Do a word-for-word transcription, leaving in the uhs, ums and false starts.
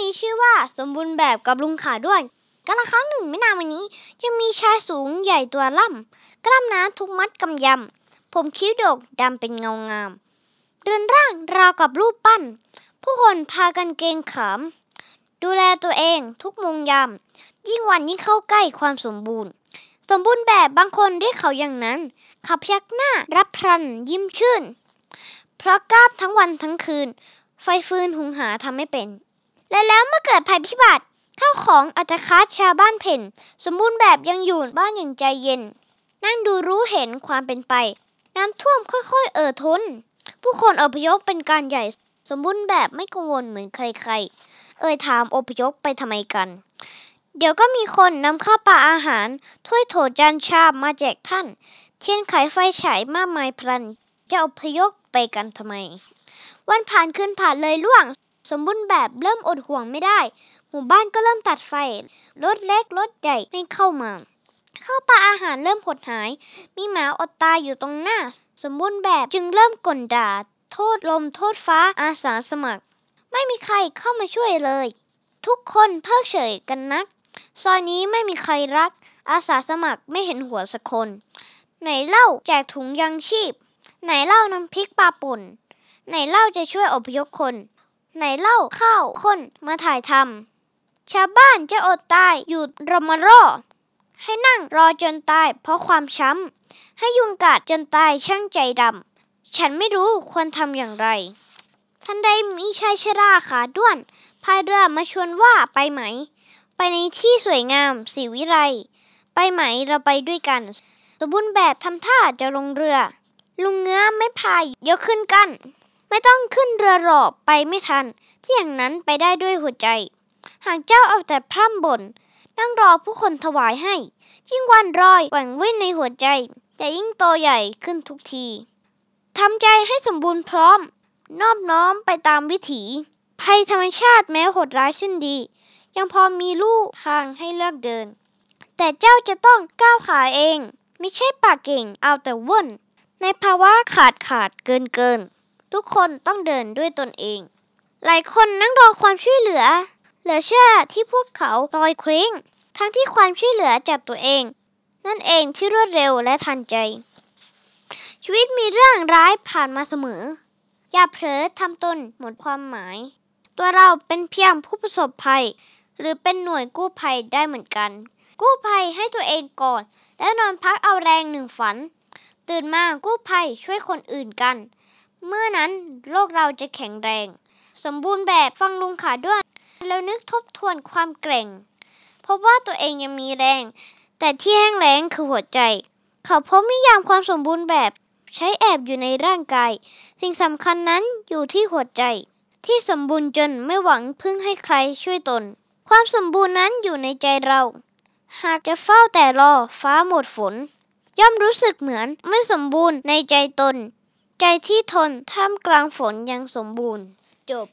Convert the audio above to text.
นี้ชื่อว่าสมบูรณ์แบบกับลุงขาด้วนกันละครั้งหนึ่งไม่นานมานี้ยังมีชายสูงใหญ่ตัวล่ำกล้ามหนาทุกมัดกำยำผมคิ้วโด่งดำเป็นเงางามเดินร่างราวกับรูปปั้นผู้คนพากันเกรงขามดูแลตัวเองทุกมุมยามยิ่งวันยิ่งเข้าใกล้ความสมบูรณ์สมบูรณ์แบบบางคนเรียกเขาอย่างนั้นเขาพยักหน้ารับพลันยิ้มชื่นเพราะกล้ามทั้งวันทั้งคืนไฟฟืนหุงหาทำไม่เป็นและแล้วเมื่อเกิดภัยพิบัติข้าวของอัตคัดชาวบ้านเพ่นสมบูรณ์แบบยังอยู่บ้านอย่างใจเย็นนั่งดูรู้เห็นความเป็นไปน้ำท่วมค่อยๆเอ่อท้นผู้คนอพยพเป็นการใหญ่สมบูรณ์แบบไม่กังวลเหมือนใครๆเอ่ยถามอพยพไปทำไมกันเดี๋ยวก็มีคนนำข้าวปลาอาหารถ้วยโถจานชามมาแจกท่านเทียนไขไฟฉายมากมายพลันจะอพยพไปกันทำไมวันผ่านคืนผ่านเลยล่วงสมบูรณ์แบบเริ่มอดห่วงไม่ได้หมู่บ้านก็เริ่มตัดไฟรถเล็กรถใหญ่ไม่เข้ามาข้าวปลาอาหารเริ่มหดหายมีหมาอดตายอยู่ตรงหน้าสมบูรณ์แบบจึงเริ่มก่นด่าโทษลมโทษฟ้าอาสาสมัครไม่มีใครเข้ามาช่วยเลยทุกคนเพิกเฉยกันนักซอยนี้ไม่มีใครรักอาสาสมัครไม่เห็นหัวสักคนไหนเล่าแจกถุงยังชีพไหนเล่าน้ำพริกปลาป่นไหนเล่าจะช่วยอพยพคนไหนเล่าข้าวคนมาถ่ายทำชาวบ้านจะอดตายอยู่รมารอให้นั่งรอจนตายเพราะความช้ำให้ยุงกัดจนตายช่างใจดำฉันไม่รู้ควรทำอย่างไรทันใดมีชายชราขาด้วนพายเรือมาชวนว่าไปไหมไปในที่สวยงามศรีวิไลไปไหมเราไปด้วยกันสมบูรณ์แบบทำท่าจะลงเรือลุงเงื้อไม่พายยกขึ้นกันไม่ต้องขึ้นเรือหรอกไปไม่ทันที่อย่างนั้นไปได้ด้วยหัวใจหากเจ้าเอาแต่พร่ำบ่นนั่งรอผู้คนถวายให้ยิ่งวันรอยแหว่งวิ่นในหัวใจแต่ยิ่งโตใหญ่ขึ้นทุกทีทำใจให้สมบูรณ์พร้อมนอบน้อมไปตามวิถีภัยธรรมชาติแม้โหดร้ายเช่นดียังพอมีลู่ทางให้เลือกเดินแต่เจ้าจะต้องก้าวขาเองไม่ใช่ปากเก่งเอาแต่ว่นในภาวะขาดขาดเกินเกินทุกคนต้องเดินด้วยตนเองหลายคนนั่งรอความช่วยเหลือเหลือเชื่อที่พวกเขาลอยเคว้งทั้งที่ความช่วยเหลือจากตัวเองนั่นเองที่รวดเร็วและทันใจชีวิตมีเรื่องร้ายผ่านมาเสมออย่าเผลอทำตนหมดความหมายตัวเราเป็นเพียงผู้ประสบภัยหรือเป็นหน่วยกู้ภัยได้เหมือนกันกู้ภัยให้ตัวเองก่อนแล้วนอนพักเอาแรงหนึ่งฝันตื่นมากู้ภัยช่วยคนอื่นกันเมื่อนั้นโลกเราจะแข็งแรงสมบูรณ์แบบฟังลุงขาด้วนแล้วนึกทบทวนความเกร่งพบว่าตัวเองยังมีแรงแต่ที่แห้งแล้งคือหัวใจเขาพบนิยามความสมบูรณ์แบบใช้แอบอยู่ในร่างกายสิ่งสำคัญนั้นอยู่ที่หัวใจที่สมบูรณ์จนไม่หวังพึ่งให้ใครช่วยตนความสมบูรณ์นั้นอยู่ในใจเราหากจะเฝ้าแต่รอฟ้าหมดฝนย่อมรู้สึกเหมือนไม่สมบูรณ์ในใจตนใจที่ทนท่ามกลางฝนยังสมบูรณ์จบ